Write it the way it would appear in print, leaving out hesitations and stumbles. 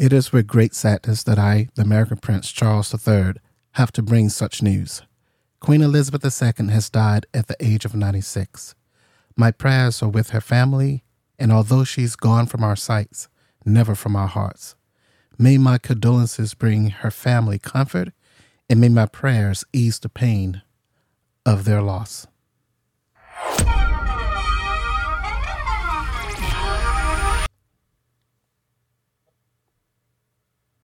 It is with great sadness that I, the American Prince Charles III, have to bring such news. Queen Elizabeth II has died at the age of 96. My prayers are with her family, and although she's gone from our sights, never from our hearts. May my condolences bring her family comfort, and may my prayers ease the pain of their loss.